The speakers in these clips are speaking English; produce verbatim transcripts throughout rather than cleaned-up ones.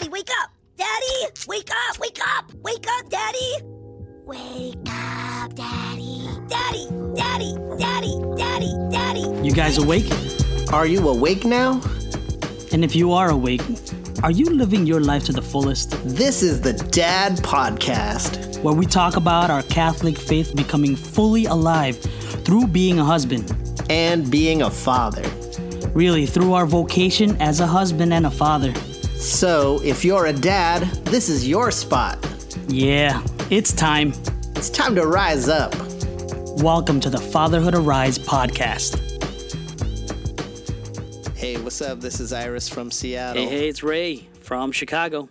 Daddy, wake up! Daddy, wake up! Wake up! Wake up, Daddy! Wake up, Daddy! Daddy! Daddy! Daddy! Daddy! Daddy! You guys awake? Are you awake now? And if you are awake, are you living your life to the fullest? This is the Dad Podcast, where we talk about our Catholic faith becoming fully alive through being a husband. And being a father. Really, through our vocation as a husband and a father. So, if you're a dad, this is your spot. Yeah, it's time. It's time to rise up. Welcome to the Fatherhood Arise Podcast. Hey, what's up? This is Aires from Seattle. Hey, hey, it's Ray from Chicago.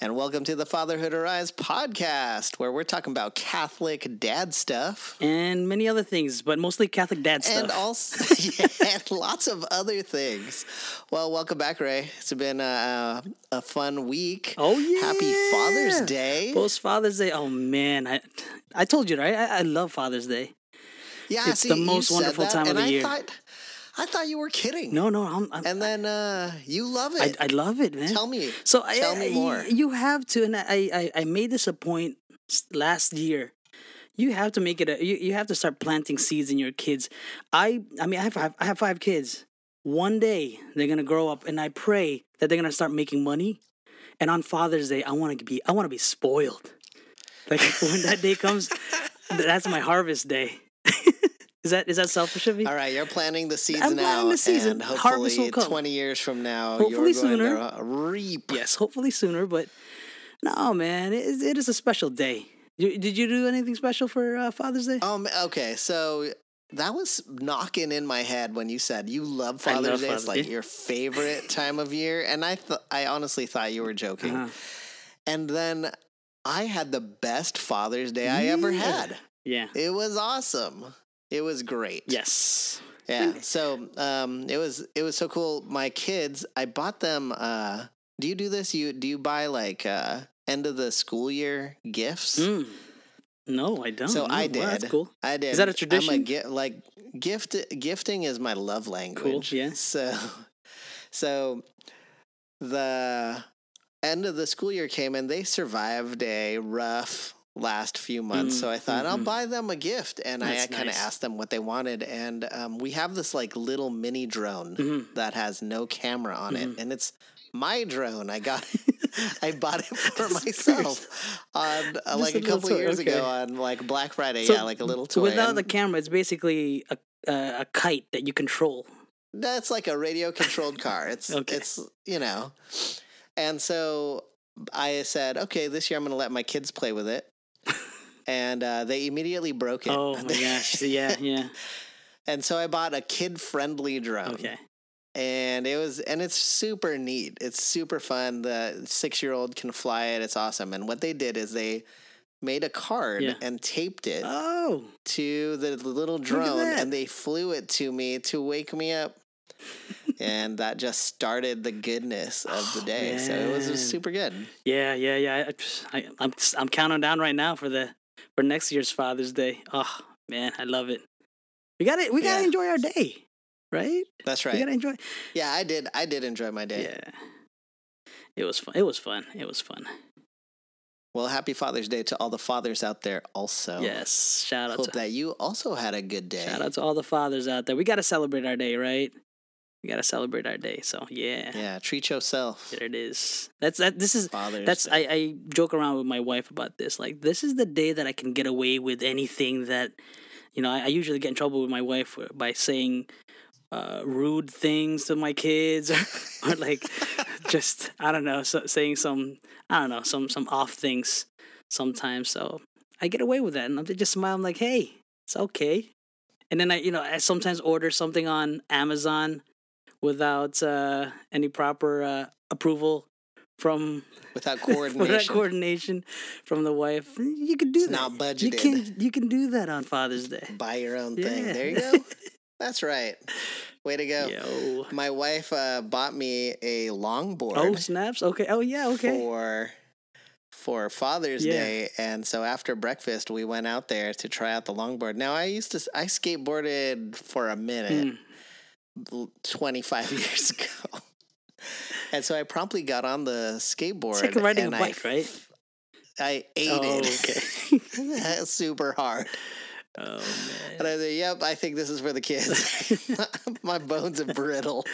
And welcome to the Fatherhood Arise Podcast, where we're talking about Catholic dad stuff. And many other things, but mostly Catholic dad stuff. And also, yeah, and lots of other things. Well, welcome back, Ray. It's been a, a fun week. Oh, yeah. Happy Father's Day. Post Father's Day. Oh, man. I I told you, right? I, I love Father's Day. Yeah, it's see, the most wonderful that, time of the I year. Thought, I thought you were kidding. No, no. I'm, I'm, and then uh, you love it. I, I love it, man. Tell me. So Tell I, me more. You have to, and I, I, I made this a point last year. You have to make it a, you, you have to start planting seeds in your kids. I I mean, I have five, I have five kids. One day, they're going to grow up, and I pray that they're going to start making money. And on Father's Day, I want to be I want to be spoiled. Like, when that day comes, that's my harvest day. Is that is that selfish of me? All right, you're planting the seeds I'm now. I'm planting the season. And hopefully harvest will come. twenty years from now, hopefully you're going sooner. to reap. Yes, hopefully sooner. But no, man, it is, it is a special day. Did you do anything special for uh, Father's Day? Um. Okay, so that was knocking in my head when you said you love Father's love Day. Father's it's like Day. Your favorite time of year, and I th- I honestly thought you were joking. Uh-huh. And then I had the best Father's Day yeah. I ever had. Yeah, it was awesome. It was great. Yes. Yeah. So um, it was it was so cool. My kids, I bought them. Uh, do you do this? You do you buy like uh, end of the school year gifts? Mm. No, I don't. So no, I did. Wow, that's cool. I did. Is that a tradition? I'm a gi- like gift gifting is my love language. Cool. Yeah. So so the end of the school year came and they survived a rough last few months. Mm, so I thought mm-hmm. I'll buy them a gift. And That's I, I kind of nice. asked them what they wanted. And um, we have this like little mini drone mm-hmm. that has no camera on mm-hmm. it. And it's my drone. I got it. I bought it for myself on uh, like a, a couple toy, years okay. ago on like Black Friday. So, yeah, like a little toy. Without and the camera, it's basically a, uh, a kite that you control. That's like a radio controlled car. It's, okay. it's, you know. And so I said, okay, this year I'm going to let my kids play with it. And uh, they immediately broke it. Oh, my gosh. Yeah, yeah. And so I bought a kid-friendly drone. Okay. And it was, and it's super neat. It's super fun. The six-year-old can fly it. It's awesome. And what they did is they made a card yeah. and taped it oh. to the little drone. And they flew it to me to wake me up. And that just started the goodness of the day. Oh, so it was, it was super good. Yeah, yeah, yeah. I, I, I'm, I'm counting down right now for the... for next year's Father's Day. Oh, man, I love it. We got it. We got to yeah. enjoy our day, right? That's right. We got to enjoy. Yeah, I did. I did enjoy my day. Yeah. It was fun. It was fun. It was fun. Well, happy Father's Day to all the fathers out there also. Yes. Shout out Hope to Hope that you also had a good day. Shout out to all the fathers out there. We got to celebrate our day, right? We got to celebrate our day. So, yeah. Yeah, treat yourself. There it is. That's that this is Father's that's I, I joke around with my wife about this. Like, this is the day that I can get away with anything that, you know, I, I usually get in trouble with my wife by saying uh, rude things to my kids or, or like just I don't know, so, saying some I don't know, some some off things sometimes. So, I get away with that and I just smile. I'm like, "Hey, it's okay." And then I, you know, I sometimes order something on Amazon without uh, any proper uh, approval from... Without coordination. without coordination from the wife. You can do it's that. It's not budgeted. You can, you can do that on Father's Day. Buy your own yeah. thing. There you go. That's right. Way to go. Yo. My wife uh, bought me a longboard. Oh, snaps? Okay. Oh, yeah, okay. For... for Father's yeah. Day, and so after breakfast we went out there to try out the longboard. Now I used to I skateboarded for a minute mm. twenty-five years ago. And so I promptly got on the skateboard. It's like riding and a bike, I, right? I ate oh, it okay. super hard. Oh, man. And I was like, yep, I think this is for the kids. My bones are brittle.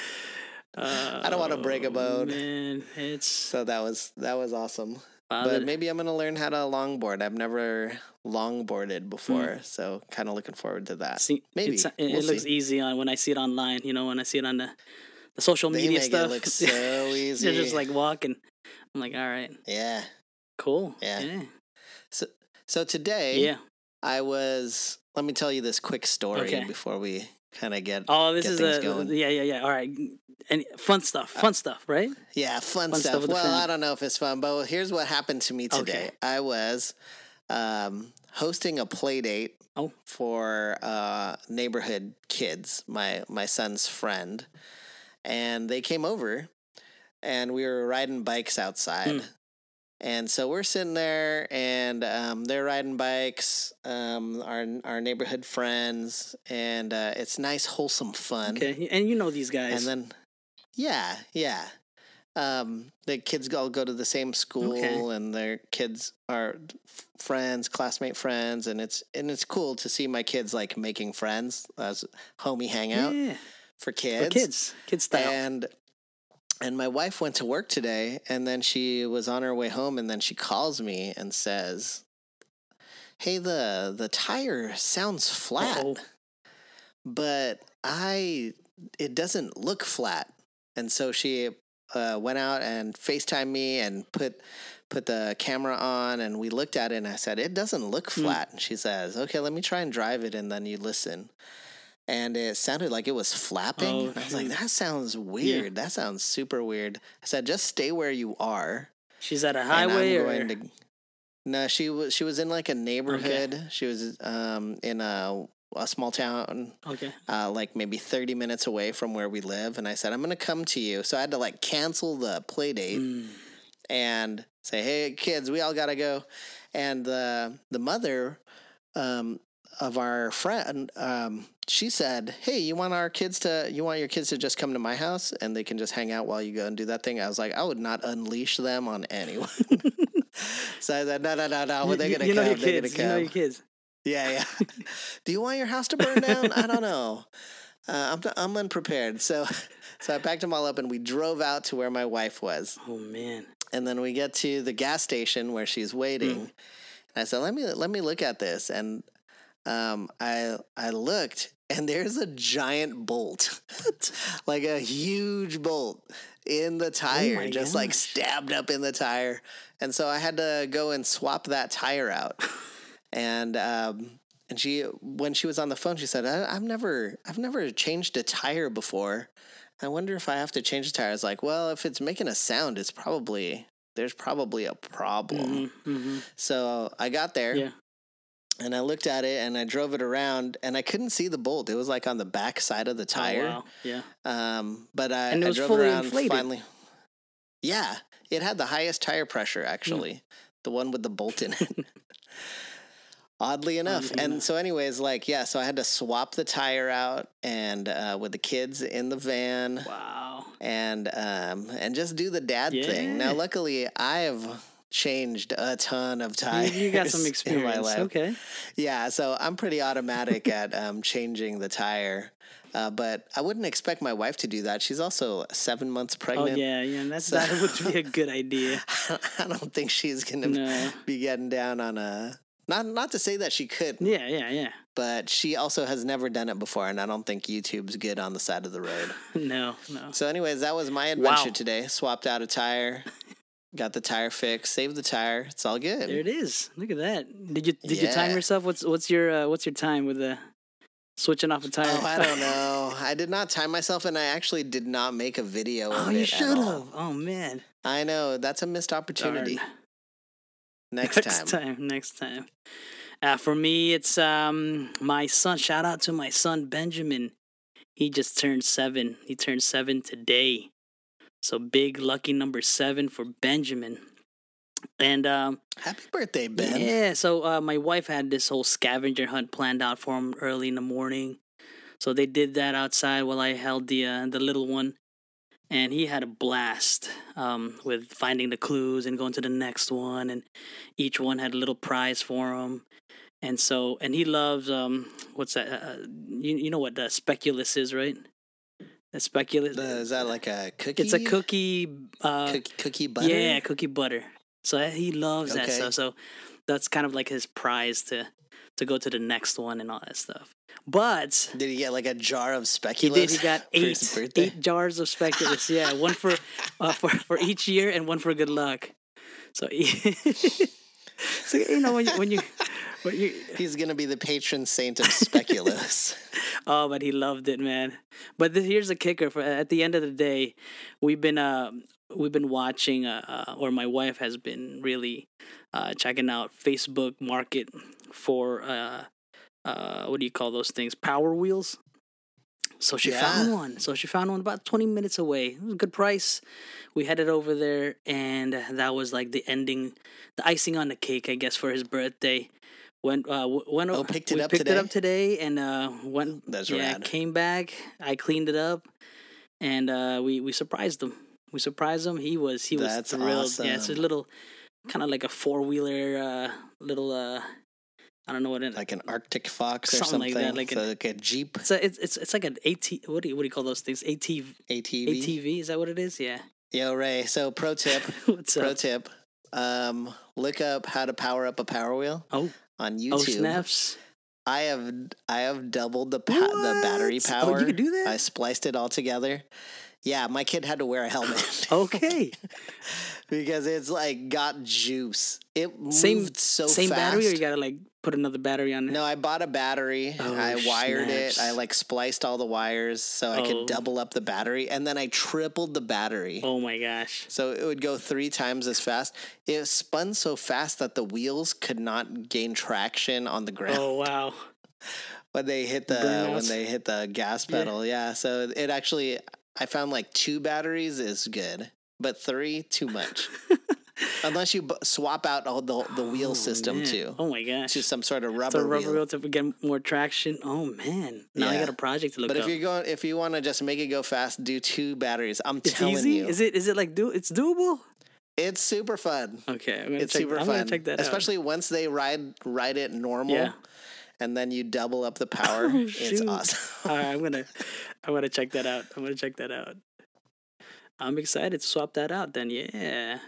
Uh, I don't want to break a bone. Man, it's... So that was that was awesome. Father... But maybe I'm going to learn how to longboard. I've never longboarded before, mm. so kind of looking forward to that. See, maybe. It, we'll it looks see. easy on when I see it online, you know, when I see it on the, the social they media make stuff. It look so easy. They're just like walking. I'm like, all right. Yeah. Cool. Yeah. yeah. So so today yeah. I was, let me tell you this quick story okay. before we kind of get Oh, this get is things a, going. Yeah, yeah, yeah. All right. And fun stuff, fun uh, stuff, right? Yeah, fun, fun stuff. stuff well, I don't know if it's fun, but here's what happened to me today. Okay. I was um, hosting a play date oh. for uh, neighborhood kids, my, my son's friend, and they came over, and we were riding bikes outside. Mm. And so we're sitting there, and um, they're riding bikes, um, our our neighborhood friends, and uh, it's nice, wholesome fun. Okay, and you know these guys. And then, yeah, yeah. Um, the kids all go to the same school, okay. and their kids are friends, classmate friends, and it's and it's cool to see my kids, like, making friends as homie hangout yeah. for kids. For kids, kids style. And... And my wife went to work today, and then she was on her way home, and then she calls me and says, hey, the the tire sounds flat, Uh-oh. but I it doesn't look flat. And so she uh, went out and FaceTimed me and put put the camera on, and we looked at it, and I said, it doesn't look flat. Mm. And she says, okay, let me try and drive it, and then you listen. And it sounded like it was flapping. Oh, and I was like, that sounds weird. Yeah. That sounds super weird. I said, just stay where you are. She's at a highway or? Going to... No, she was she was in like a neighborhood. Okay. She was um, in a, a small town, okay, uh, like maybe thirty minutes away from where we live. And I said, I'm going to come to you. So I had to like cancel the play date mm. and say, hey, kids, we all got to go. And uh, the mother... Um, of our friend, um, she said, hey, you want our kids to, you want your kids to just come to my house and they can just hang out while you go and do that thing? I was like, I would not unleash them on anyone. So I said, no, no, no, no. Well, they're going to come. They're going to come. You know your kids. Yeah, yeah. Do you want your house to burn down? I don't know. Uh, I'm, I'm unprepared. So, so I packed them all up and we drove out to where my wife was. Oh, man. And then we get to the gas station where she's waiting. Mm. And I said, let me, let me look at this. And Um, I I looked, and there's a giant bolt, like a huge bolt in the tire, oh just gosh. like stabbed up in the tire. And so I had to go and swap that tire out. And um, and she, when she was on the phone, she said, I, I've never I've never changed a tire before. I wonder if I have to change the tire. I was like, well, if it's making a sound, it's probably there's probably a problem. Mm-hmm, mm-hmm. So I got there. Yeah. And I looked at it, and I drove it around, and I couldn't see the bolt. It was, like, on the back side of the tire. Oh, wow. Yeah. Um, but I, and it was I drove fully around inflated. Finally. Yeah. It had the highest tire pressure, actually, mm. the one with the bolt in it. Oddly enough. Oddly and enough. So anyways, like, yeah, so I had to swap the tire out and uh, with the kids in the van. Wow. And, um, and just do the dad yeah. thing. Now, luckily, I've... changed a ton of tires. You got some experience in my life. Okay. Yeah, so I'm pretty automatic at um, changing the tire, uh, but I wouldn't expect my wife to do that. She's also seven months pregnant. Oh yeah, yeah, and that's so that would be a good idea. I don't think she's gonna no. be getting down on a. Not not to say that she couldn't. Yeah, yeah, yeah. But she also has never done it before, and I don't think YouTube's good on the side of the road. no, no. So, anyways, that was my adventure wow. today. Swapped out a tire. Got the tire fixed. Saved the tire. It's all good. There it is. Look at that. Did you did yeah. you time yourself? What's what's your uh, what's your time with the switching off a tire? Oh, I don't know. I did not time myself, and I actually did not make a video of oh, it. Oh, you should have. Oh man. I know. That's a missed opportunity. Darn. Next, next time. time. Next time. Uh, for me, it's um my son. Shout out to my son Benjamin. He just turned seven. He turned seven today. So big lucky number seven for Benjamin. And um, happy birthday, Ben. Yeah, so uh, my wife had this whole scavenger hunt planned out for him early in the morning. So they did that outside while I held the uh, the little one. And he had a blast um, with finding the clues and going to the next one. And each one had a little prize for him. And so, and he loves, um, what's that? Uh, you, you know what the speculus is, right? The speculus. Uh, is that like a cookie? It's a cookie. Uh, cookie, cookie butter? Yeah, cookie butter. So he loves okay. that stuff. So that's kind of like his prize to... to go to the next one and all that stuff. But did he get like a jar of speculus? He did. He got eight, eight jars of speculus. Yeah, one for, uh, for for each year and one for good luck. So, so you know when you when you, when you he's gonna be the patron saint of speculus. Oh, but he loved it, man. But this, here's the kicker: for at the end of the day, we've been uh we've been watching, uh, uh or my wife has been really uh checking out Facebook Market. For uh, uh, what do you call those things? Power wheels. So she yeah. found one. So she found one about twenty minutes away. It was a good price. We headed over there, and that was like the ending, the icing on the cake, I guess, for his birthday. Went uh, went oh, picked it up picked today. it up today, and uh, went That's yeah rad. Came back. I cleaned it up, and uh, we we surprised him. We surprised him. He was he was That's thrilled. Awesome. Yeah, it's a little kind of like a four wheeler uh, little. Uh, I don't know what it is. Like an Arctic Fox something or something. Like that. Like, so an, like a Jeep. It's, a, it's it's it's like an AT. What do you what do you call those things? A T V. A T V. A T V. Is that what it is? Yeah. Yo, Ray. So pro tip. What's pro up? Pro tip. Um, look up how to power up a power wheel. Oh. On YouTube. Oh snaps. I have I have doubled the pa- the battery power. Oh, you can do that? I spliced it all together. Yeah, my kid had to wear a helmet. Okay. Because it's like got juice. It moved same, so same fast. Same battery, or you gotta like put another battery on it? No, I bought a battery. Oh, I wired snaps. it. I like spliced all the wires so oh. I could double up the battery. And then I tripled the battery. Oh my gosh. So it would go three times as fast. It spun so fast that the wheels could not gain traction on the ground. Oh wow. When they hit the Burnouts. when they hit the gas pedal. Yeah. yeah. So it actually I found like two batteries is good, but three, too much. Unless you b- swap out all the the wheel oh, system man. too. Oh my gosh! To some sort of rubber, so rubber wheel. wheel to get more traction. Oh man! Now yeah. I got a project to look. But if up. you're going, if you want to just make it go fast, do two batteries. I'm it's telling easy? you, is it is it like do it's doable? It's super fun. Okay, I'm gonna it's check, super I'm fun. Gonna check that Especially out. once they ride ride it normal. Yeah. And then you double up the power. Oh, it's awesome. All right, I'm gonna, I'm gonna check that out. I'm gonna check that out. I'm excited to swap that out. Then, yeah.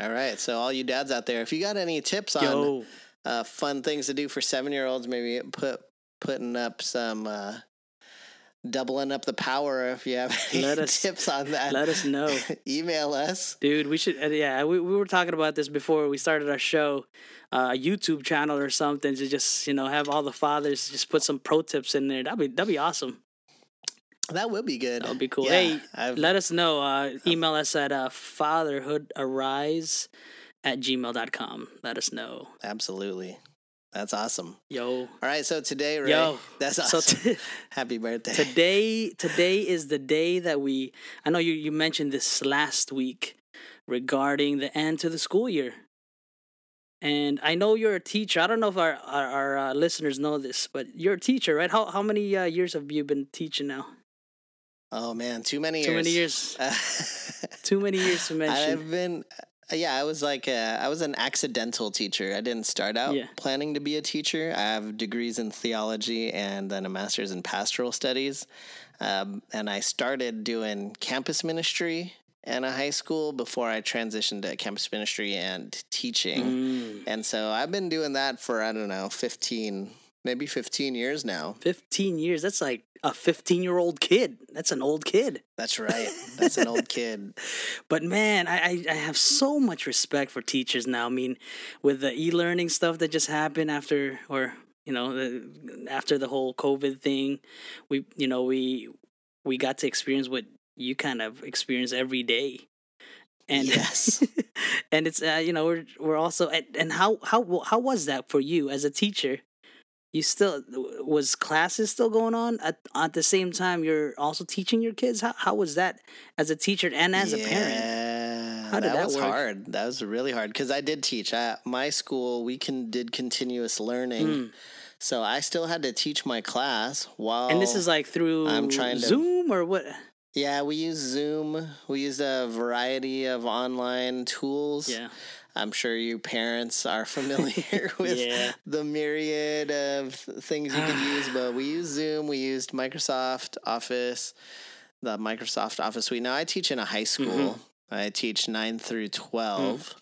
All right. So, all you dads out there, if you got any tips Yo. on uh, fun things to do for seven-year-olds, maybe put putting up some, uh, doubling up the power. If you have any let us, tips on that, let us know. Email us, dude. We should. Uh, yeah, we we were talking about this before we started our show. Uh, a YouTube channel or something to just, you know, have all the fathers just put some pro tips in there. That'd be that'd be awesome. That would be good. That would be cool. Yeah, hey, I've, let us know. Uh, email us at uh, fatherhoodarise at gmail dot com. Let us know. Absolutely. That's awesome. Yo. All right, so today, Ray, Yo. that's awesome. So t- Happy birthday. Today today is the day that we, I know you, you mentioned this last week regarding the end to the school year. And I know you're a teacher. I don't know if our our, our uh, listeners know this, but you're a teacher, right? How how many uh, years have you been teaching now? Oh man, too many years. Too many years. Uh, too many years to mention. I've been, yeah. I was like, a, I was an accidental teacher. I didn't start out yeah. planning to be a teacher. I have degrees in theology and then a master's in pastoral studies, um, and I started doing campus ministry. And a high school before I transitioned to campus ministry and teaching. Mm. And so I've been doing that for, I don't know, fifteen, maybe fifteen years now. fifteen years. That's like a fifteen-year-old kid. That's an old kid. That's right. That's an old kid. But, man, I, I have so much respect for teachers now. I mean, with the e-learning stuff that just happened after or, you know, the, after the whole COVID thing, we, you know, we we got to experience what you kind of experience every day. And yes. And it's, uh, you know, we're, we're also, and, and how, how, how was that for you as a teacher? You still, was classes still going on at, at the same time you're also teaching your kids? How, how was that as a teacher and as yeah, a parent? How did that, that was work? hard. That was really hard. Cause I did teach at my school. We can did continuous learning. Mm. So I still had to teach my class while, and this is like through I'm trying to Zoom or what? Yeah, we use Zoom. We use a variety of online tools. Yeah. I'm sure you parents are familiar with yeah. the myriad of things you can use, but we use Zoom. We used Microsoft Office, the Microsoft Office suite. Now, I teach in a high school. Mm-hmm. I teach nine through twelve, mm.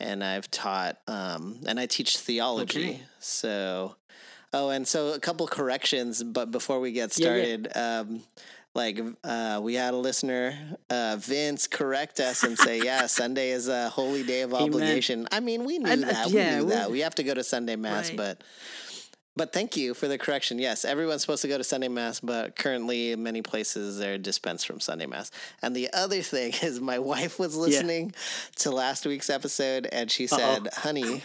and I've taught, um, and I teach theology. Okay. So, oh, and so a couple corrections, but before we get started, yeah, yeah. um, Like, uh, we had a listener, uh, Vince, correct us and say, yeah, Sunday is a holy day of obligation. Amen. I mean, we knew and, that. Uh, yeah, we knew we, that. We have to go to Sunday Mass, right. but but thank you for the correction. Yes, everyone's supposed to go to Sunday Mass, but currently in many places they're dispensed from Sunday Mass. And the other thing is my wife was listening yeah. to last week's episode, and she said, Uh-oh. honey...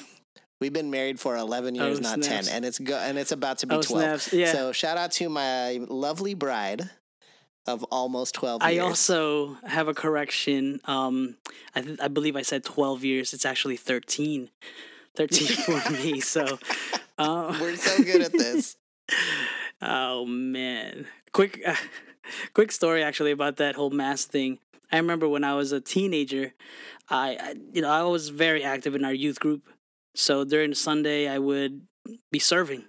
We've been married for eleven years, oh, not snaps. ten, and it's go- and it's about to be oh, twelve. Yeah. So shout out to my lovely bride of almost twelve years. I also have a correction. Um, I, th- I believe I said twelve years. It's actually thirteen. thirteen for me. So uh, we're so good at this. Oh, man. Quick, uh, quick story, actually, about that whole mass thing. I remember when I was a teenager, I, I you know, I was very active in our youth group. So during Sunday, I would be serving,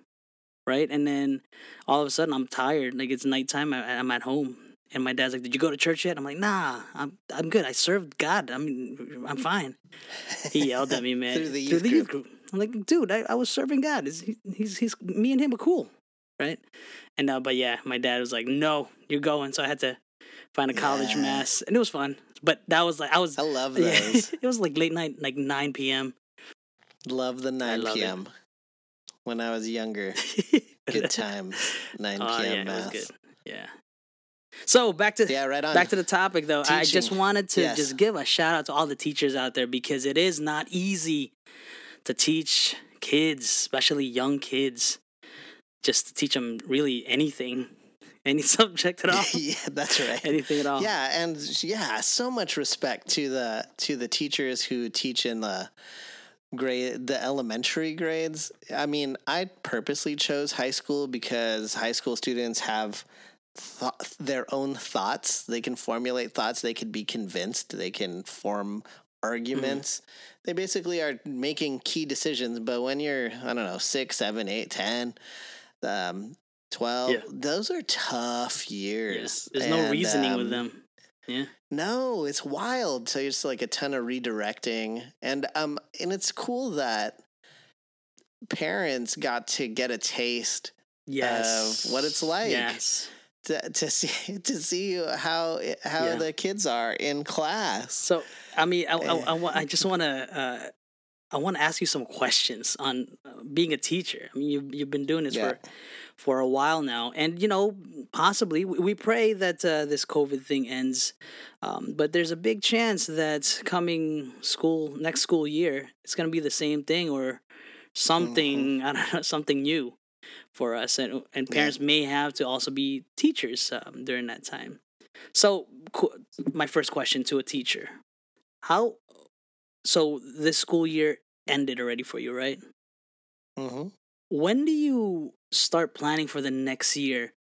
right? And then all of a sudden, I'm tired. Like, it's nighttime. I, I'm at home. And my dad's like, did you go to church yet? I'm like, nah, I'm I'm good. I served God. I'm I'm fine. He yelled at me, man. Through the youth, Through the youth group. group. I'm like, dude, I, I was serving God. He's, he's, he's, me and him are cool, right? And uh, But, yeah, my dad was like, no, you're going. So I had to find a college yeah. mass. And it was fun. But that was like, I was. I love those. Yeah, it was like late night, like nine p.m., Love the nine love p m. It. When I was younger, good time. Nine oh, p m. Yeah, math. It was good. Yeah. So back to yeah, right on. Back to the topic though. Teaching. I just wanted to yes. just give a shout out to all the teachers out there because it is not easy to teach kids, especially young kids, just to teach them really anything. Any subject at all? Yeah, that's right. Anything at all? Yeah, and yeah, so much respect to the to the teachers who teach in the grade the elementary grades. I mean, I purposely chose high school because high school students have th- their own thoughts. They can formulate thoughts. They can be convinced. They can form arguments. Mm-hmm. They basically are making key decisions. But when you're, I don't know, six, seven, eight, ten, um, twelve, yeah. those are tough years. Yeah. There's and, no reasoning um, with them. Yeah. No, it's wild. So it's like a ton of redirecting. And um and it's cool that parents got to get a taste yes. of what it's like yes. to to see to see how how yeah. the kids are in class. So, I mean, I I, I, I just want to uh, I want to ask you some questions on being a teacher. I mean, you you've been doing this yeah. for for a while now, and you know, possibly we pray that uh, this COVID thing ends. Um, but there's a big chance that coming school next school year, it's going to be the same thing or something. Mm-hmm. I don't know, something new for us, and and parents yeah. may have to also be teachers um, during that time. So, qu- my first question to a teacher: How? So this school year ended already for you, right? Mm-hmm. When do you start planning for the next year?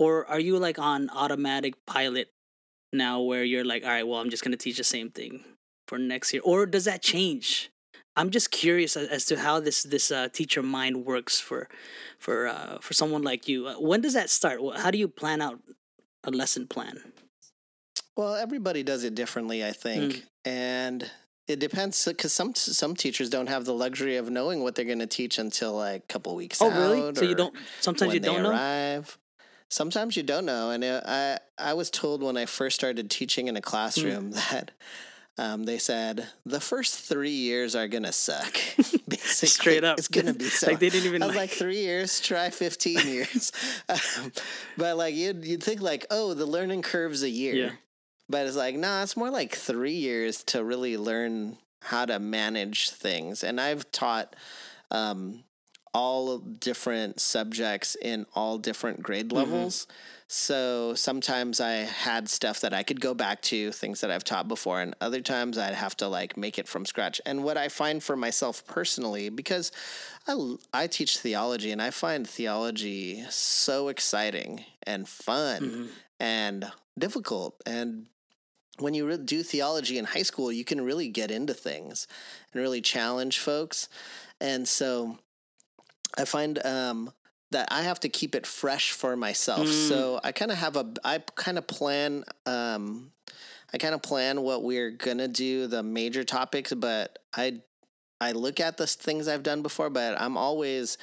Or are you like on automatic pilot now where you're like, all right, well, I'm just going to teach the same thing for next year? Or does that change? I'm just curious as, as to how this, this uh, teacher mind works for for uh, for someone like you. When does that start? How do you plan out a lesson plan? Well, everybody does it differently, I think. Mm. And it depends, because some some teachers don't have the luxury of knowing what they're going to teach until like a couple weeks out. Oh, really? So you don't. Sometimes you don't know. Sometimes you don't know, and it, I I was told when I first started teaching in a classroom mm. that um, they said the first three years are going to suck. Basically, straight up, it's going to be so. Like they didn't even. I was like, like three years. Try fifteen years. um, but like you'd you'd think like, oh, the learning curve's a year. Yeah. But it's like, nah, it's more like three years to really learn how to manage things. And I've taught um, all different subjects in all different grade levels. Mm-hmm. So sometimes I had stuff that I could go back to, things that I've taught before. And other times I'd have to like make it from scratch. And what I find for myself personally, because I, I teach theology and I find theology so exciting and fun. Mm-hmm. and difficult. And when you re- do theology in high school, you can really get into things and really challenge folks. And so I find um, that I have to keep it fresh for myself. Mm. So I kind of have a, I kind of plan, um, I kind of plan what we're going to do, the major topics, but I, I look at the things I've done before, but I'm always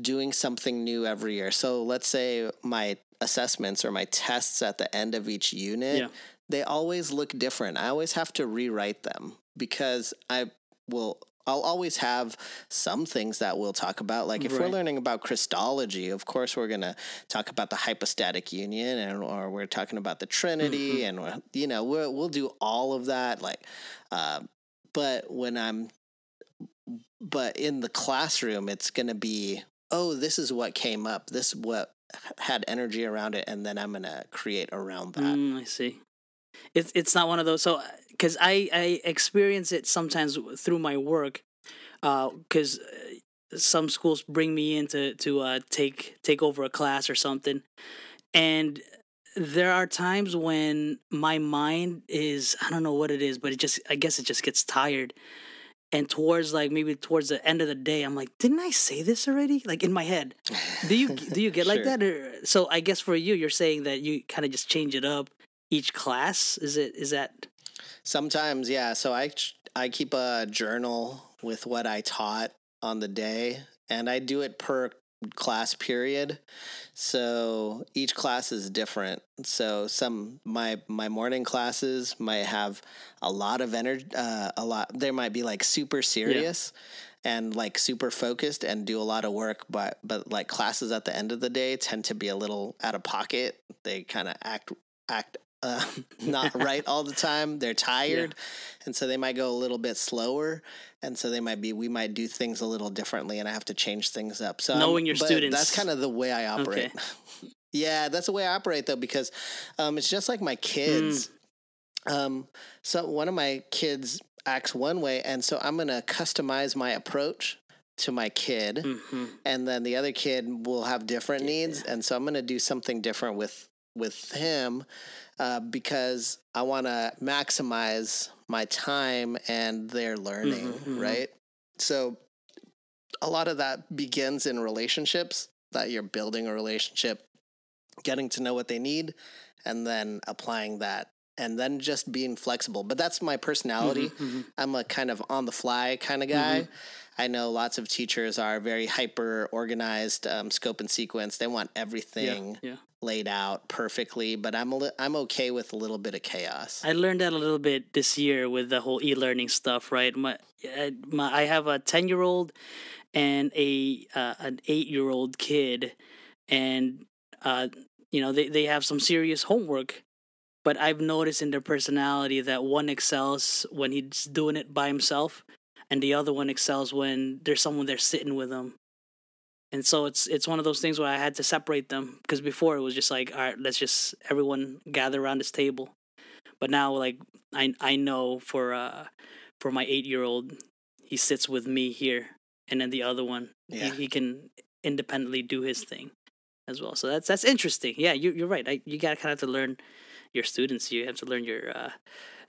doing something new every year. So let's say my assessments or my tests at the end of each unit, yeah. they always look different. I always have to rewrite them because I will, I'll always have some things that we'll talk about. Like if right. we're learning about Christology, of course, we're going to talk about the hypostatic union and, or we're talking about the Trinity mm-hmm. and, you know, we're, we'll do all of that. Like, uh, but when I'm, but in the classroom, it's going to be, oh, this is what came up. This is what had energy around it. And then I'm going to create around that. Mm, I see. It's it's not one of those. So because I, I experience it sometimes through my work, because uh, some schools bring me in to, to uh, take take over a class or something. And there are times when my mind is, I don't know what it is, but it just I guess it just gets tired. And towards like maybe towards the end of the day, I'm like, didn't I say this already? Like in my head, do you do you get sure. like that? Or, so I guess for you, you're saying that you kind of just change it up each class. Is it is that? Sometimes, yeah. So I I keep a journal with what I taught on the day, and I do it per class period. So each class is different. So some my my morning classes might have a lot of energy. Uh, a lot. They might be like super serious yeah. and like super focused and do a lot of work. But but like classes at the end of the day tend to be a little out of pocket. They kind of act act. Uh, not right all the time. They're tired. Yeah. And so they might go a little bit slower. And so they might be, we might do things a little differently and I have to change things up. So knowing um, your students. That's kind of the way I operate. Okay. yeah. That's the way I operate though, because um, it's just like my kids. Mm. Um, so one of my kids acts one way. And so I'm going to customize my approach to my kid. Mm-hmm. And then the other kid will have different yeah. needs. And so I'm going to do something different with, with him uh, because I want to maximize my time and their learning, mm-hmm, right? Mm-hmm. So a lot of that begins in relationships, that you're building a relationship, getting to know what they need, and then applying that, and then just being flexible. But that's my personality. Mm-hmm, mm-hmm. I'm a kind of on-the-fly kind of guy. Mm-hmm. I know lots of teachers are very hyper-organized, um, scope and sequence. They want everything yeah, yeah. laid out perfectly, but I'm a li- I'm okay with a little bit of chaos. I learned that a little bit this year with the whole e-learning stuff, right? My, my I have a ten-year-old and a uh, an eight-year-old kid, and uh, you know they, they have some serious homework. But I've noticed in their personality that one excels when he's doing it by himself, and the other one excels when there's someone there sitting with them. And so it's it's one of those things where I had to separate them, because before it was just like, all right, let's just everyone gather around this table. But now, like, I I know for uh for my eight-year-old, he sits with me here, and then the other one, yeah. he, he can independently do his thing as well. So that's that's interesting. Yeah, you, you're right. I, you got to kind of have to learn your students. You have to learn your... Uh,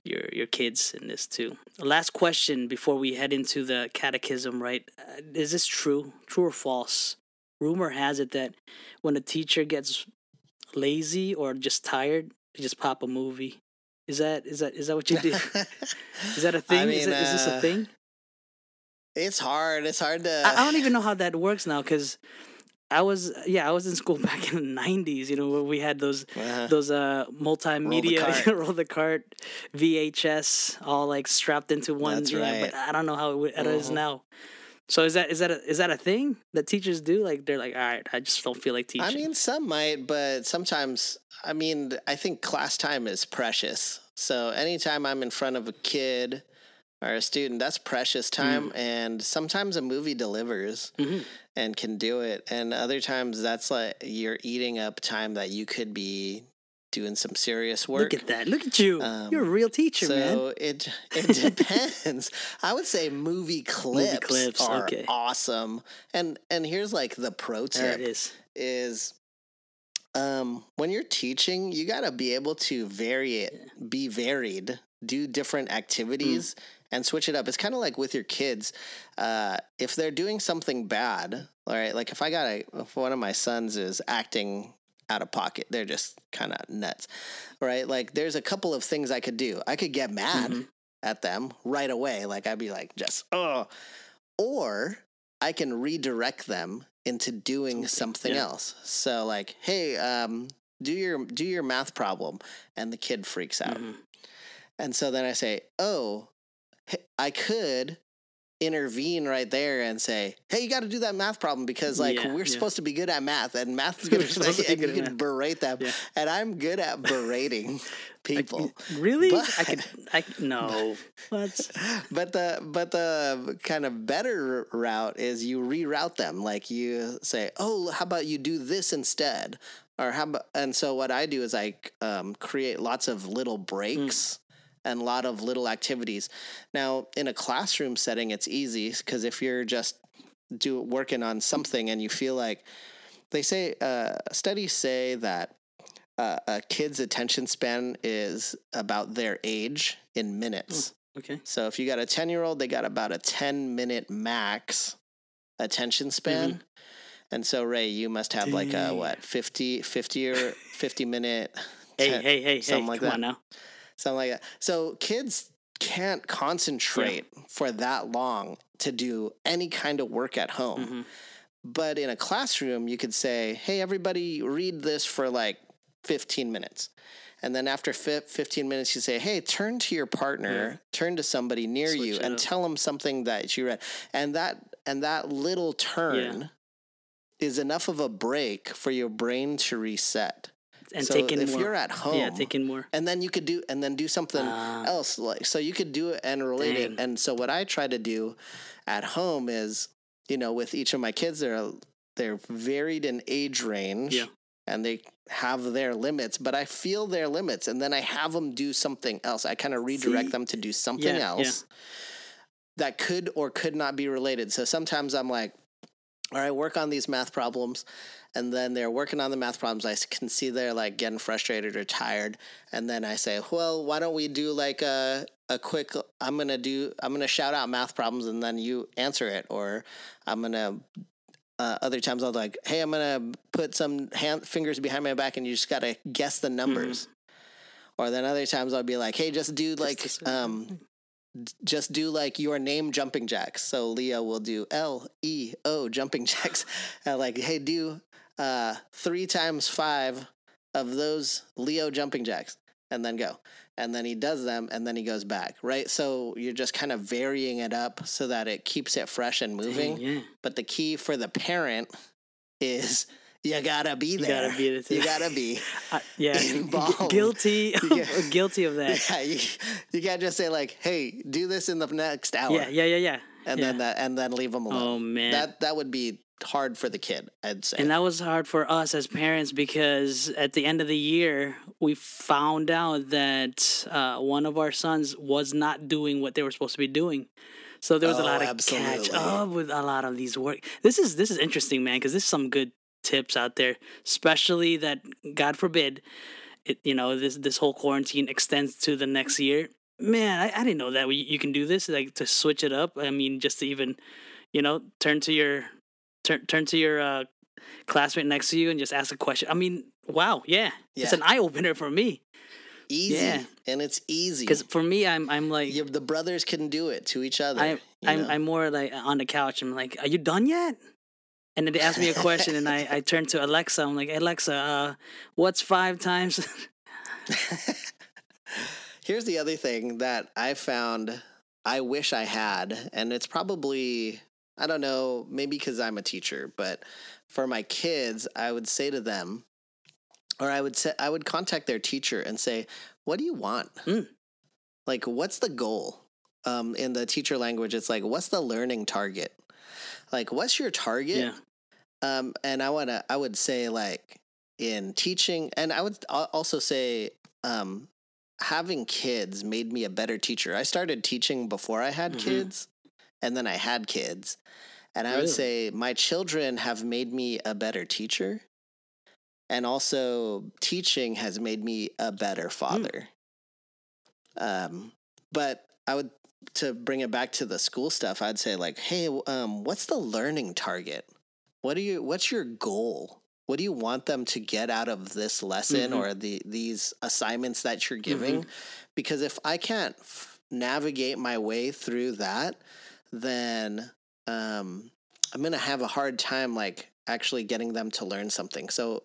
your your kids in this too. Last question before we head into the catechism, right? Is this true? True or false? Rumor has it that when a teacher gets lazy or just tired, they just pop a movie. Is that is that is that what you do? Is that a thing? I mean, is, that, uh, is this a thing? It's hard. It's hard to... I, I don't even know how that works now, because I was yeah I was in school back in the nineties, you know, where we had those uh-huh. those uh multimedia roll the cart, roll the cart V H S all like strapped into one. That's yeah, right. But I don't know how it uh-huh. is now. So is that is that a, is that a thing that teachers do? Like they're like, all right, I just don't feel like teaching. I mean, some might, but sometimes I mean I think class time is precious. So anytime I'm in front of a kid or a student, that's precious time. Mm. And sometimes a movie delivers mm-hmm. and can do it. And other times that's like you're eating up time that you could be doing some serious work. Look at that. Look at you. Um, you're a real teacher, so man. So it, it depends. I would say movie clips, movie clips are okay. awesome. And, and here's like the pro tip there it is. is um, when you're teaching, you got to be able to vary it, be varied, do different activities mm. and switch it up. It's kind of like with your kids. Uh, if they're doing something bad, all right, like if I got a, if one of my sons is acting out of pocket, they're just kind of nuts, right? Like there's a couple of things I could do. I could get mad mm-hmm. at them right away. Like I'd be like, just, oh, or I can redirect them into doing something yeah. else. So like, hey, um, do your, do your math problem. And the kid freaks out. Mm-hmm. And so then I say, oh, I could intervene right there and say, hey, you got to do that math problem because like yeah, we're yeah. supposed to be good at math and math is going to, and you can math. berate them. Yeah. And I'm good at berating people. I, really? But, I could, I, no. But, but the, but the kind of better route is you reroute them. Like you say, oh, how about you do this instead? Or how about, and so what I do is I um, create lots of little breaks mm. and a lot of little activities. Now, in a classroom setting, it's easy because if you're just do working on something and you feel like they say, uh, studies say that uh, a kid's attention span is about their age in minutes. Oh, okay. So if you got a ten-year-old, they got about a ten-minute max attention span. Mm-hmm. And so, Ray, you must have like a, what, fifty, fifty or fifty-minute Hey, ten, hey, hey, something hey, like come that. on now. Something like that. So kids can't concentrate yeah. for that long to do any kind of work at home. Mm-hmm. But in a classroom, you could say, hey, everybody, read this for like fifteen minutes. And then after fifteen minutes, you say, hey, turn to your partner, yeah. turn to somebody near Switch you, and up. tell them something that you read. And that, and that little turn... Yeah. is enough of a break for your brain to reset. And so take in if more. you're at home, yeah, take in more. And then you could do, and then do something uh, else. Like, so you could do it and relate dang. it. And so what I try to do at home is, you know, with each of my kids, they're, they're varied in age range yeah. and they have their limits, but I feel their limits. And then I have them do something else. I kind of redirect See? them to do something yeah, else yeah. that could or could not be related. So sometimes I'm like, all right, work on these math problems. And then they're working on the math problems. I can see they're like getting frustrated or tired. And then I say, well, why don't we do like a, a quick, I'm going to do, I'm going to shout out math problems and then you answer it. Or I'm going to, uh, other times I'll like, hey, I'm going to put some hand, fingers behind my back and you just got to guess the numbers. Mm-hmm. Or then other times I'll be like, hey, just do like, just um, just do like your name jumping jacks. So Leo will do L E O jumping jacks. And like, hey, do uh, three times five of those Leo jumping jacks and then go. And then he does them and then he goes back. Right. So you're just kind of varying it up so that it keeps it fresh and moving. Yeah. But the key for the parent is you gotta be there. You gotta be, there you gotta be uh, yeah. involved. Guilty, of, guilty of that. Yeah, you, you can't just say like, "Hey, do this in the next hour." Yeah, yeah, yeah, yeah. And yeah. then that, and then leave them alone. Oh man, that that would be hard for the kid, I'd say. And that was hard for us as parents because at the end of the year, we found out that uh, one of our sons was not doing what they were supposed to be doing. So there was oh, a lot of absolutely. catch up with a lot of these work. This is this is interesting, man, because this is some good tips out there, especially that God forbid, it, you know, this this whole quarantine extends to the next year. Man, I, I didn't know that we, you can do this, like to switch it up. I mean, just to even, you know, turn to your turn turn to your uh, classmate next to you and just ask a question. I mean, wow, yeah, yeah. It's an eye opener for me. Easy, yeah. and it's easy because for me, I'm I'm like yeah, the brothers can do it to each other. I, I'm know? I'm more like on the couch. I'm like, are you done yet? And then they asked me a question, and I, I turned to Alexa. I'm like, hey, Alexa, uh, what's five times? Here's the other thing that I found I wish I had, and it's probably, I don't know, maybe because I'm a teacher, but for my kids, I would say to them, or I would say, I would contact their teacher and say, what do you want? Mm. Like, what's the goal? Um, in the teacher language, it's like, what's the learning target? Like, what's your target? Yeah. Um, and I wanna, I would say like in teaching, and I would also say um, having kids made me a better teacher. I started teaching before I had mm-hmm. kids, and then I had kids, and really? I would say my children have made me a better teacher And also teaching has made me a better father. Mm. Um, but I would, to bring it back to the school stuff, I'd say like, hey, um, what's the learning target? What do you, what's your goal? What do you want them to get out of this lesson mm-hmm. or the, these assignments that you're giving? Mm-hmm. Because if I can't f- navigate my way through that, then um, I'm going to have a hard time, like, actually getting them to learn something. So,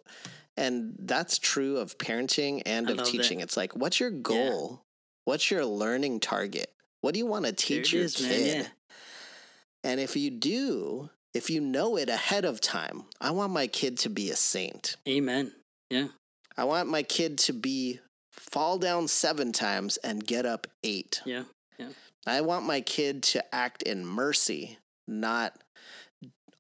and that's true of parenting and I of teaching. It. It's like, what's your goal? Yeah. What's your learning target? What do you want to teach your is, kid? Man, yeah. And if you do, if you know it ahead of time, I want my kid to be a saint. Amen. Yeah. I want my kid to be fall down seven times and get up eight. Yeah. Yeah. I want my kid to act in mercy, not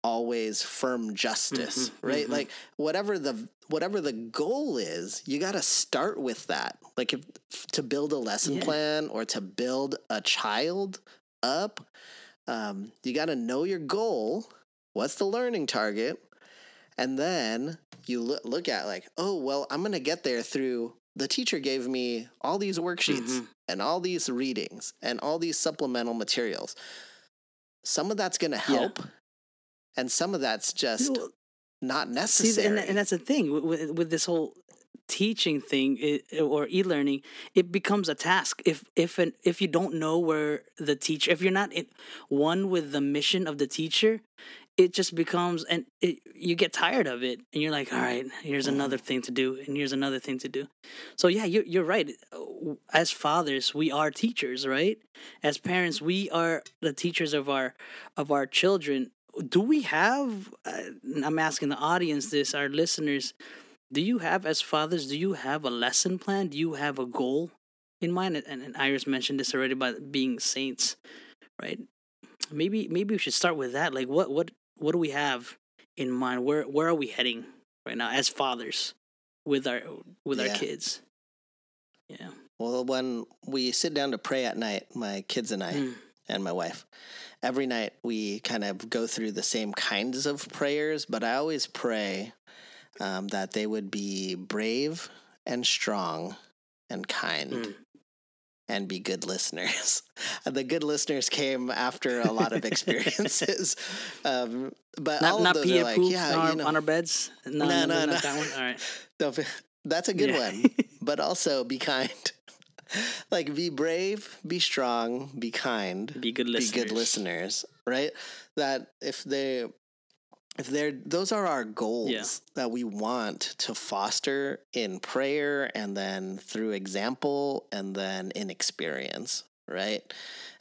always firm justice, mm-hmm, right? Mm-hmm. Like whatever the whatever the goal is, you got to start with that. Like if to build a lesson yeah. plan or to build a child up, um, you got to know your goal. What's the learning target? And then you lo- look at like, oh, well, I'm going to get there through the teacher gave me all these worksheets mm-hmm. and all these readings and all these supplemental materials. Some of that's going to help. Yeah. And some of that's just you know, not necessary. See, and, and that's the thing with, with this whole teaching thing it, or e-learning, it becomes a task. If if an, if you don't know where the teacher, if you're not in one with the mission of the teacher, it just becomes, and it, you get tired of it. And you're like, all right, here's another thing to do. And here's another thing to do. So yeah, you, you're right. As fathers, we are teachers, right? As parents, we are the teachers of our of our children. Do we have, uh, I'm asking the audience this, our listeners, do you have, as fathers, do you have a lesson plan? Do you have a goal in mind? And, and Iris mentioned this already about being saints, right? Maybe maybe we should start with that. Like, what what, what do we have in mind? Where where are we heading right now as fathers with our with yeah. our kids? Yeah. Well, when we sit down to pray at night, my kids and I, mm. and my wife, every night we kind of go through the same kinds of prayers, but I always pray um, that they would be brave and strong and kind mm. and be good listeners. The good listeners came after a lot of experiences. um, but not, all not of those are like, yeah, on, you know, on our beds. No, no, no. no, no. That one? All right. Don't, that's a good yeah. one, but also be kind. Like, be brave, be strong, be kind, be good listeners, be good listeners, right? That if they, if they're, those are our goals yeah. that we want to foster in prayer and then through example and then in experience, right?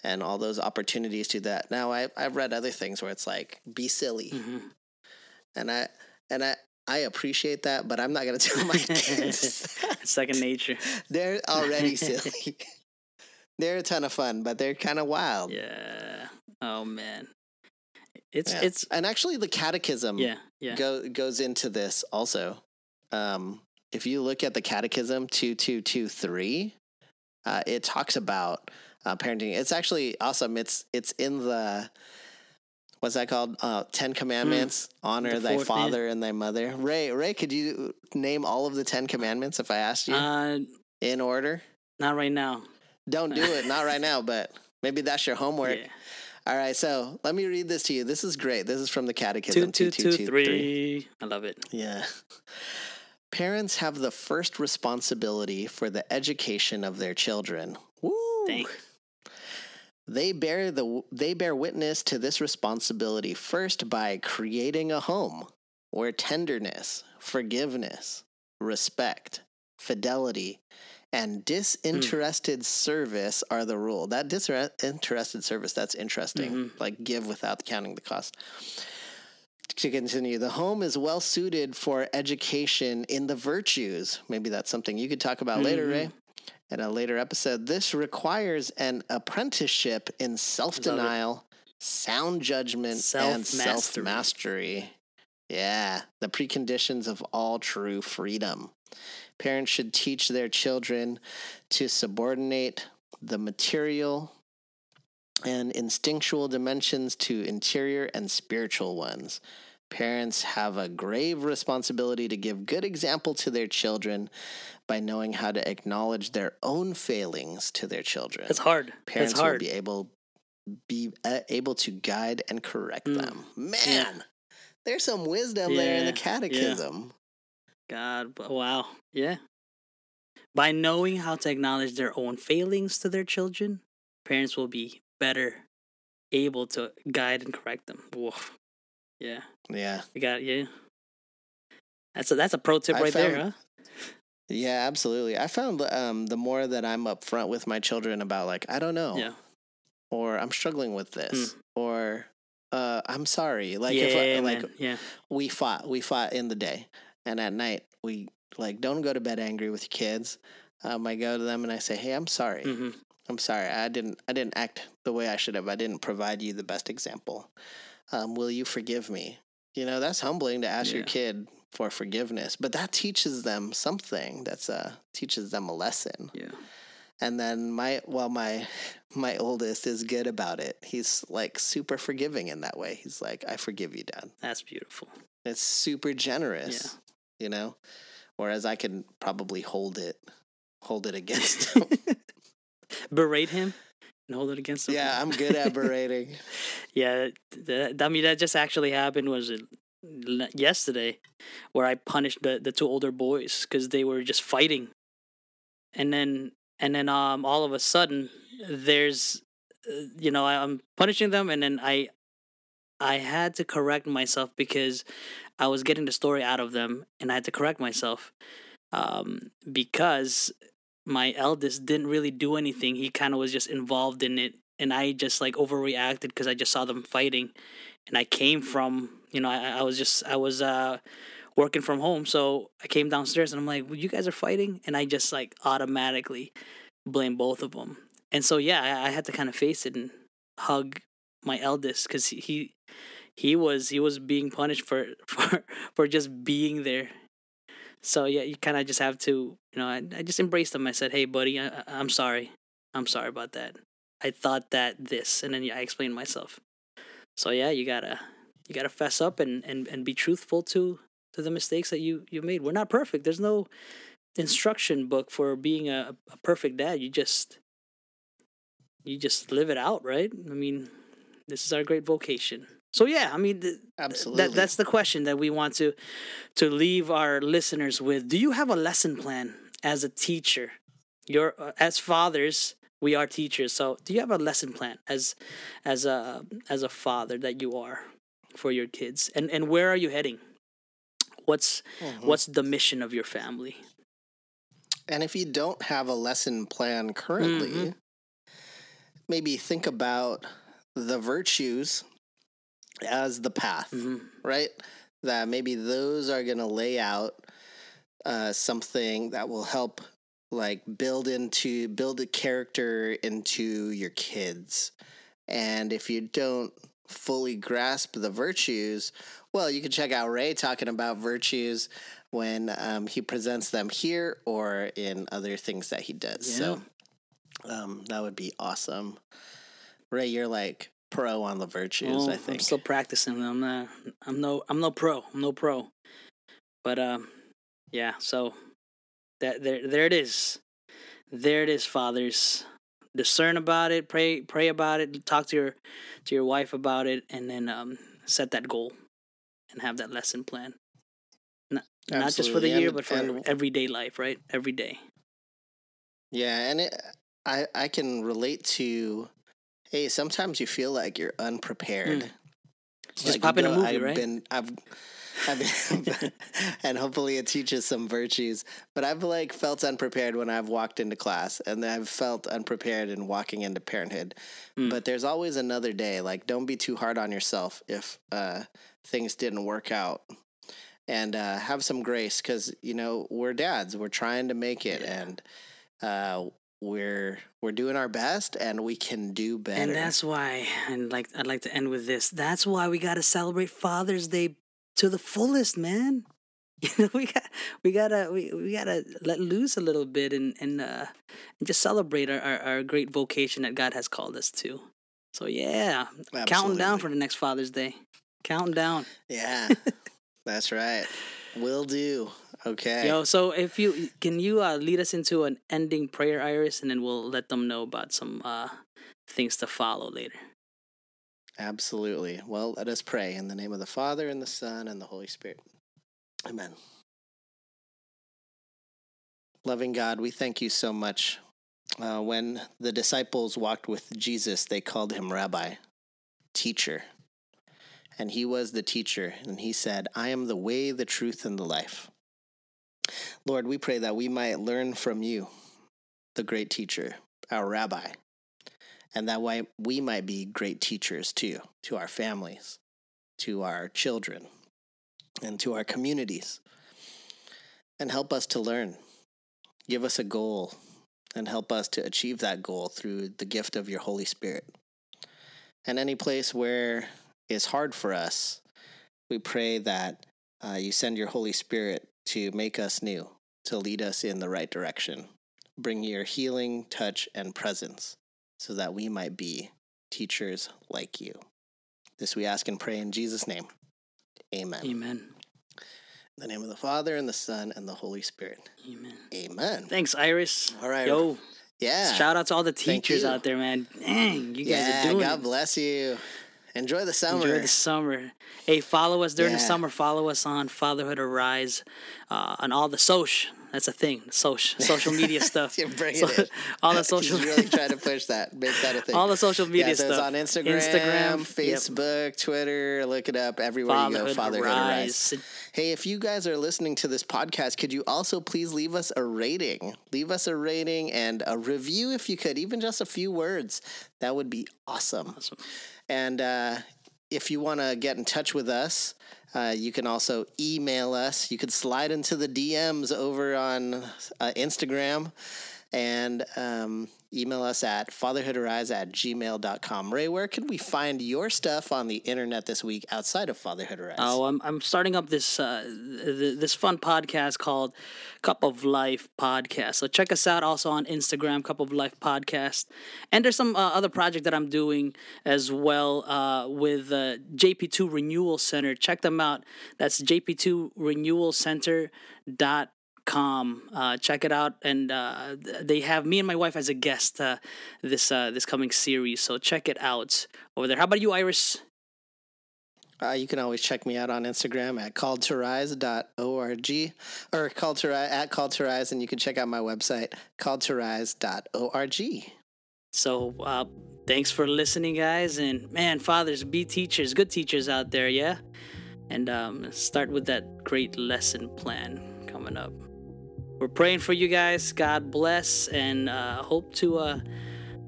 And all those opportunities to that. Now, I, I've read other things where it's like, be silly. Mm-hmm. And I, and I, I appreciate that, but I'm not going to tell my kids. It's second nature. They're already silly. They're a ton of fun, but they're kind of wild. Yeah. Oh man. It's yeah. it's and actually the catechism yeah, yeah. Go, goes into this also. Um, if you look at the catechism two two two three, uh, it talks about uh, parenting. It's actually awesome. It's it's in the. What's that called? Uh, Ten Commandments, mm. honor thy father and thy mother. Ray, Ray, could you name all of the Ten Commandments if I asked you? Uh, in order? Not right now. Don't do it. Not right now, but maybe that's your homework. Yeah. All right, so let me read this to you. This is great. This is from the Catechism. Two, two, two, two, two, three. three. I love it. Yeah. Parents have the first responsibility for the education of their children. Woo! Thanks. They bear the they bear witness to this responsibility first by creating a home where tenderness, forgiveness, respect, fidelity, and disinterested mm. service are the rule. That disinterested service, that's interesting. Mm-hmm. Like give without counting the cost. To continue, the home is well suited for education in the virtues. Maybe that's something you could talk about mm-hmm. later, Ray. In a later episode, this requires an apprenticeship in self-denial, sound judgment, self-mastery. and self-mastery. Yeah, the preconditions of all true freedom. Parents should teach their children to subordinate the material and instinctual dimensions to interior and spiritual ones. Parents have a grave responsibility to give good example to their children by knowing how to acknowledge their own failings to their children. It's hard. Parents That's hard. will be able be uh, able to guide and correct mm. them. Man, yeah. there's some wisdom yeah. there in the catechism. Yeah. God, wow. Yeah. By knowing how to acknowledge their own failings to their children, parents will be better able to guide and correct them. Whoa. Yeah. Yeah. You got it. Yeah. That's a, that's a pro tip I right found, there, huh? Yeah, absolutely. I found um, the more that I'm upfront with my children about, like, I don't know, yeah. or I'm struggling with this, mm. or uh, I'm sorry. Like, yeah, if I, yeah, like, yeah. we fought, we fought in the day, and at night we like don't go to bed angry with your kids. Um, I go to them and I say, hey, I'm sorry. Mm-hmm. I'm sorry. I didn't. I didn't act the way I should have. I didn't provide you the best example. Um, will you forgive me? You know, that's humbling to ask yeah. your kid for forgiveness, but that teaches them something. That's uh teaches them a lesson. Yeah. And then my, well, my, my oldest is good about it. He's like super forgiving in that way. He's like, I forgive you, Dad. That's beautiful. It's super generous, yeah. you know, whereas I could probably hold it, hold it against him. Berate him. Hold it against them. Yeah, I'm good at berating. yeah, that, I mean, that just actually happened was it yesterday, where I punished the, the two older boys because they were just fighting, and then and then um all of a sudden there's uh, you know I, I'm punishing them, and then I I had to correct myself because I was getting the story out of them, and I had to correct myself um because. My eldest didn't really do anything. He kind of was just involved in it. And I just like overreacted because I just saw them fighting. And I came from, you know, I, I was just, I was uh, working from home. So I came downstairs and I'm like, well, you guys are fighting. And I just like automatically blame both of them. And so, yeah, I, I had to kind of face it and hug my eldest because he, he he was he was being punished for, for, for just being there. So, yeah, you kind of just have to, you know, I, I just embraced them. I said, hey, buddy, I, I'm sorry. I'm sorry about that. I thought that this, and then yeah, I explained myself. So, yeah, you got to you gotta fess up and, and, and be truthful to, to the mistakes that you, you made. We're not perfect. There's no instruction book for being a, a perfect dad. You just, you just live it out, right? I mean, this is our great vocation. So, yeah, I mean, th- Absolutely. Th- that's the question that we want to to leave our listeners with. Do you have a lesson plan as a teacher? You're, uh, as fathers, we are teachers. So do you have a lesson plan as as a, as a father that you are for your kids? And and where are you heading? What's mm-hmm. what's the mission of your family? And if you don't have a lesson plan currently, mm-hmm. maybe think about the virtues as the path, mm-hmm. right? That maybe those are going to lay out uh, something that will help, like build into build a character into your kids. And if you don't fully grasp the virtues, well, you can check out Ray talking about virtues when um, he presents them here or in other things that he does. Yeah. So um, that would be awesome. Ray, you're like pro on the virtues, oh, I think. I'm still practicing them. I'm not, I'm no I'm no pro. I'm no pro. But um yeah, so that there there it is. There it is, fathers. Discern about it, pray pray about it, talk to your to your wife about it, and then um set that goal and have that lesson plan. Not, not just for the year, and, but for and, everyday life, right? Every day. Yeah, and it, I I can relate to hey, sometimes you feel like you're unprepared. Mm. Just like pop in go, a movie, I've right? Been, I've, I've been, and hopefully it teaches some virtues. But I've like felt unprepared when I've walked into class, and I've felt unprepared in walking into parenthood. Mm. But there's always another day. Like, don't be too hard on yourself if uh, things didn't work out, and uh, have some grace because you know we're dads. We're trying to make it, yeah. and. Uh, We're we're doing our best, and we can do better. And that's why, and like I'd like to end with this. That's why we gotta celebrate Father's Day to the fullest, man. You know, we got we gotta we, we gotta let loose a little bit and and uh, and just celebrate our, our, our great vocation that God has called us to. So yeah, absolutely. Counting down for the next Father's Day. Counting down. Yeah, that's right. Will do. Okay. Yo, so if you can, you uh, lead us into an ending prayer, Iris, and then we'll let them know about some uh, things to follow later. Absolutely. Well, let us pray in the name of the Father, and the Son, and the Holy Spirit. Amen. Loving God, we thank you so much. Uh, when the disciples walked with Jesus, they called him Rabbi, teacher. And he was the teacher, and he said, I am the way, the truth, and the life. Lord, we pray that we might learn from you, the great teacher, our Rabbi, and that why we might be great teachers too, to our families, to our children, and to our communities. And help us to learn. Give us a goal, and help us to achieve that goal through the gift of your Holy Spirit. And any place where it's hard for us, we pray that uh, you send your Holy Spirit to make us new, to lead us in the right direction. Bring your healing, touch, and presence so that we might be teachers like you. This we ask and pray in Jesus' name. Amen. Amen. In the name of the Father, and the Son, and the Holy Spirit. Amen. Amen. Thanks, Iris. All right. Yo. Yeah. Shout out to all the teachers out there, man. Dang, you guys yeah, are doing God it. God bless you. Enjoy the summer. Enjoy the summer. Hey, follow us during yeah. the summer. Follow us on Fatherhood Arise, uh, on all the soch. That's a thing. Soch, social media stuff. You're bringing so, it. All the social. She's really trying to push that, make that a thing. All the social media yeah, so stuff. On Instagram, Instagram, Facebook, yep. Twitter. Look it up everywhere Fatherhood you go. Fatherhood Arise. Arise. Hey, if you guys are listening to this podcast, could you also please leave us a rating? Leave us a rating and a review if you could, even just a few words. That would be awesome. Awesome. And uh, if you want to get in touch with us, uh, you can also email us. You could slide into the D Ms over on uh, Instagram and um, email us at fatherhoodarise at gmail dot com. Ray, where can we find your stuff on the internet this week outside of Fatherhood Arise? Oh, I'm I'm starting up this uh, th- this fun podcast called Cup of Life Podcast. So check us out also on Instagram, Cup of Life Podcast. And there's some uh, other project that I'm doing as well uh, with uh, J P two Renewal Center. Check them out. That's J P two renewal center dot com. Uh, check it out, and uh, they have me and my wife as a guest uh, this uh, this coming series. So check it out over there. How about you, Iris? Uh, you can always check me out on Instagram at called to rise dot org or called to rise, at called to rise, and you can check out my website called to rise dot org. So uh, thanks for listening, guys, and man, fathers, be teachers, good teachers out there, yeah, and um, start with that great lesson plan coming up. We're praying for you guys. God bless, and uh, hope to uh,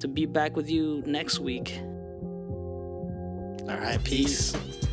to be back with you next week. All right, peace. peace.